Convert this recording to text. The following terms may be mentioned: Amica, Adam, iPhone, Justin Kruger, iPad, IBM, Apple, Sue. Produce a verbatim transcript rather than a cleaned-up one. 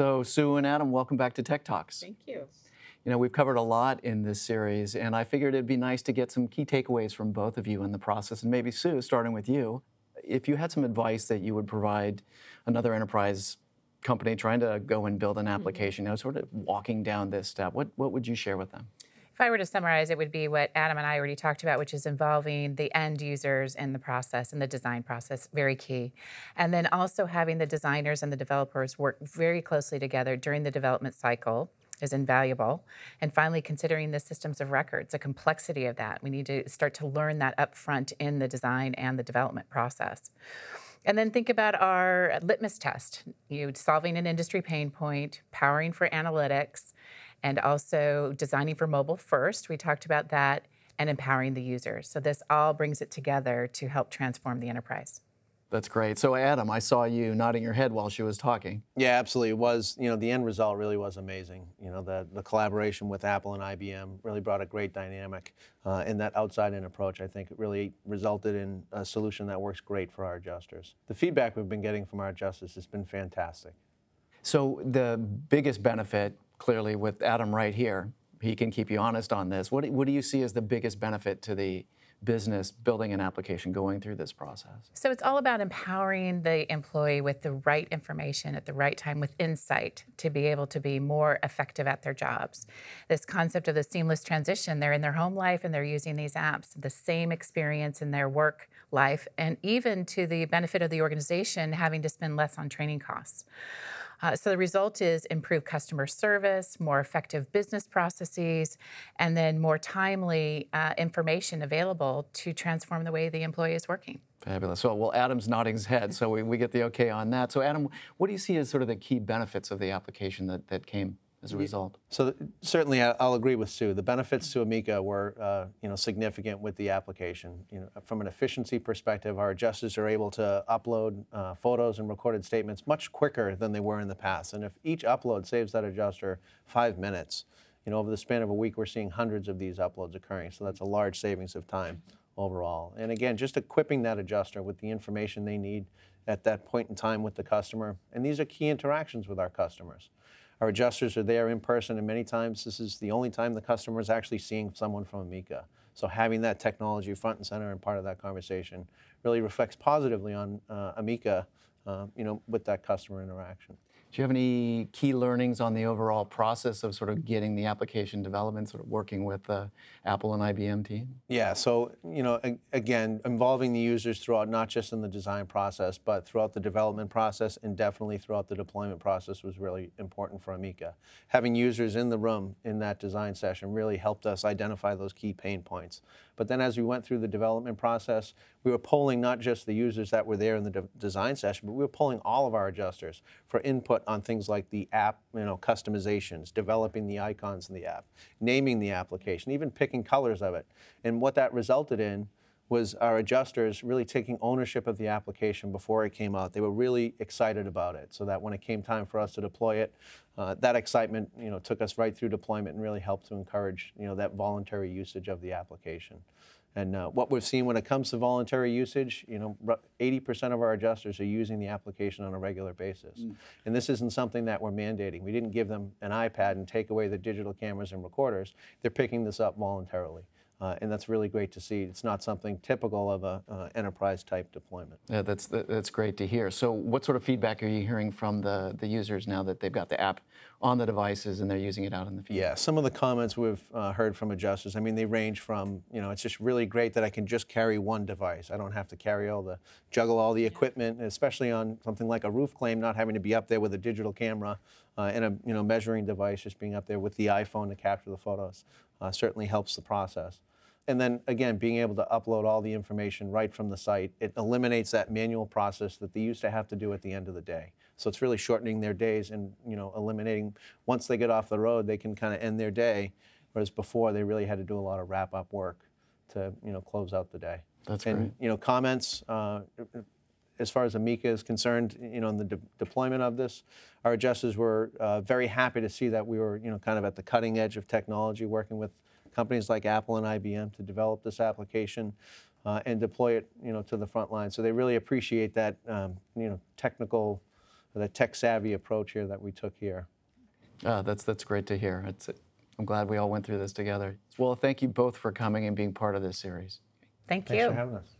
So Sue and Adam, welcome back to Tech Talks. Thank you. You know, we've covered a lot in this series, and I figured it'd be nice to get some key takeaways from both of you in the process, and maybe Sue, starting with you. If you had some advice that you would provide another enterprise company trying to go and build an application, you know, sort of walking down this step, what, what would you share with them? If I were to summarize, it would be what Adam and I already talked about, which is involving the end users in the process, in the design process, very key. And then also having the designers and the developers work very closely together during the development cycle is invaluable. And finally, considering the systems of records, the complexity of that. We need to start to learn that upfront in the design and the development process. And then think about our litmus test, you know, solving an industry pain point, powering for analytics, and also designing for mobile first. We talked about that, and empowering the users. So this all brings it together to help transform the enterprise. That's great. So Adam, I saw you nodding your head while she was talking. Yeah, absolutely. It was, you know, the end result really was amazing. You know, the, the collaboration with Apple and I B M really brought a great dynamic. Uh, and that outside-in approach, I think, really resulted in a solution that works great for our adjusters. The feedback we've been getting from our adjusters has been fantastic. So the biggest benefit, clearly, with Adam right here, he can keep you honest on this. What, what do you see as the biggest benefit to the business building an application going through this process? So it's all about empowering the employee with the right information at the right time with insight to be able to be more effective at their jobs. This concept of the seamless transition, they're in their home life and they're using these apps, the same experience in their work life, and even to the benefit of the organization having to spend less on training costs. Uh, so the result is improved customer service, more effective business processes, and then more timely uh, information available to transform the way the employee is working. Fabulous. So, well, Adam's nodding his head, so we, we get the okay on that. So Adam, what do you see as sort of the key benefits of the application that, that came as a result? So th- certainly I'll agree with Sue. The benefits to Amica were uh, you know, significant with the application. You know, from an efficiency perspective, our adjusters are able to upload uh, photos and recorded statements much quicker than they were in the past. And if each upload saves that adjuster five minutes, you know, over the span of a week, we're seeing hundreds of these uploads occurring. So that's a large savings of time overall. And again, just equipping that adjuster with the information they need at that point in time with the customer. And these are key interactions with our customers. Our adjusters are there in person, and many times this is the only time the customer is actually seeing someone from Amica. So having that technology front and center and part of that conversation really reflects positively on uh, Amica, uh, you know, with that customer interaction. Do you have any key learnings on the overall process of sort of getting the application development, sort of working with the Apple and I B M team? Yeah, so, you know, again, involving the users throughout, not just in the design process, but throughout the development process and definitely throughout the deployment process was really important for Amica. Having users in the room in that design session really helped us identify those key pain points. But then as we went through the development process, we were polling not just the users that were there in the de- design session, but we were polling all of our adjusters for input on things like the app, you know, customizations, developing the icons in the app, naming the application, even picking colors of it. And what that resulted in was our adjusters really taking ownership of the application before it came out. They were really excited about it, so that when it came time for us to deploy it, uh, that excitement, you know, took us right through deployment and really helped to encourage, you know, that voluntary usage of the application. And uh, what we've seen when it comes to voluntary usage, you know, eighty percent of our adjusters are using the application on a regular basis. Mm. And this isn't something that we're mandating. We didn't give them an iPad and take away the digital cameras and recorders. They're picking this up voluntarily. Uh, and that's really great to see. It's not something typical of an uh, enterprise-type deployment. Yeah, that's that's great to hear. So what sort of feedback are you hearing from the, the users now that they've got the app on the devices and they're using it out in the field? Yeah, some of the comments we've uh, heard from adjusters, I mean, they range from, you know, it's just really great that I can just carry one device. I don't have to carry all the, juggle all the equipment, especially on something like a roof claim, not having to be up there with a digital camera uh, and a, you know, measuring device, just being up there with the iPhone to capture the photos uh, certainly helps the process. And then, again, being able to upload all the information right from the site, it eliminates that manual process that they used to have to do at the end of the day. So it's really shortening their days and, you know, eliminating, once they get off the road, they can kind of end their day, whereas before they really had to do a lot of wrap-up work to, you know, close out the day. That's great. And, you know, comments, uh, as far as Amica is concerned, you know, in the de- deployment of this, our adjusters were uh, very happy to see that we were, you know, kind of at the cutting edge of technology, working with companies like Apple and I B M to develop this application uh, and deploy it, you know, to the front line. So they really appreciate that, um, you know, technical the tech-savvy approach here that we took here. Oh, that's that's great to hear. It's, I'm glad we all went through this together. Well, thank you both for coming and being part of this series. Thank you. Thanks for having us.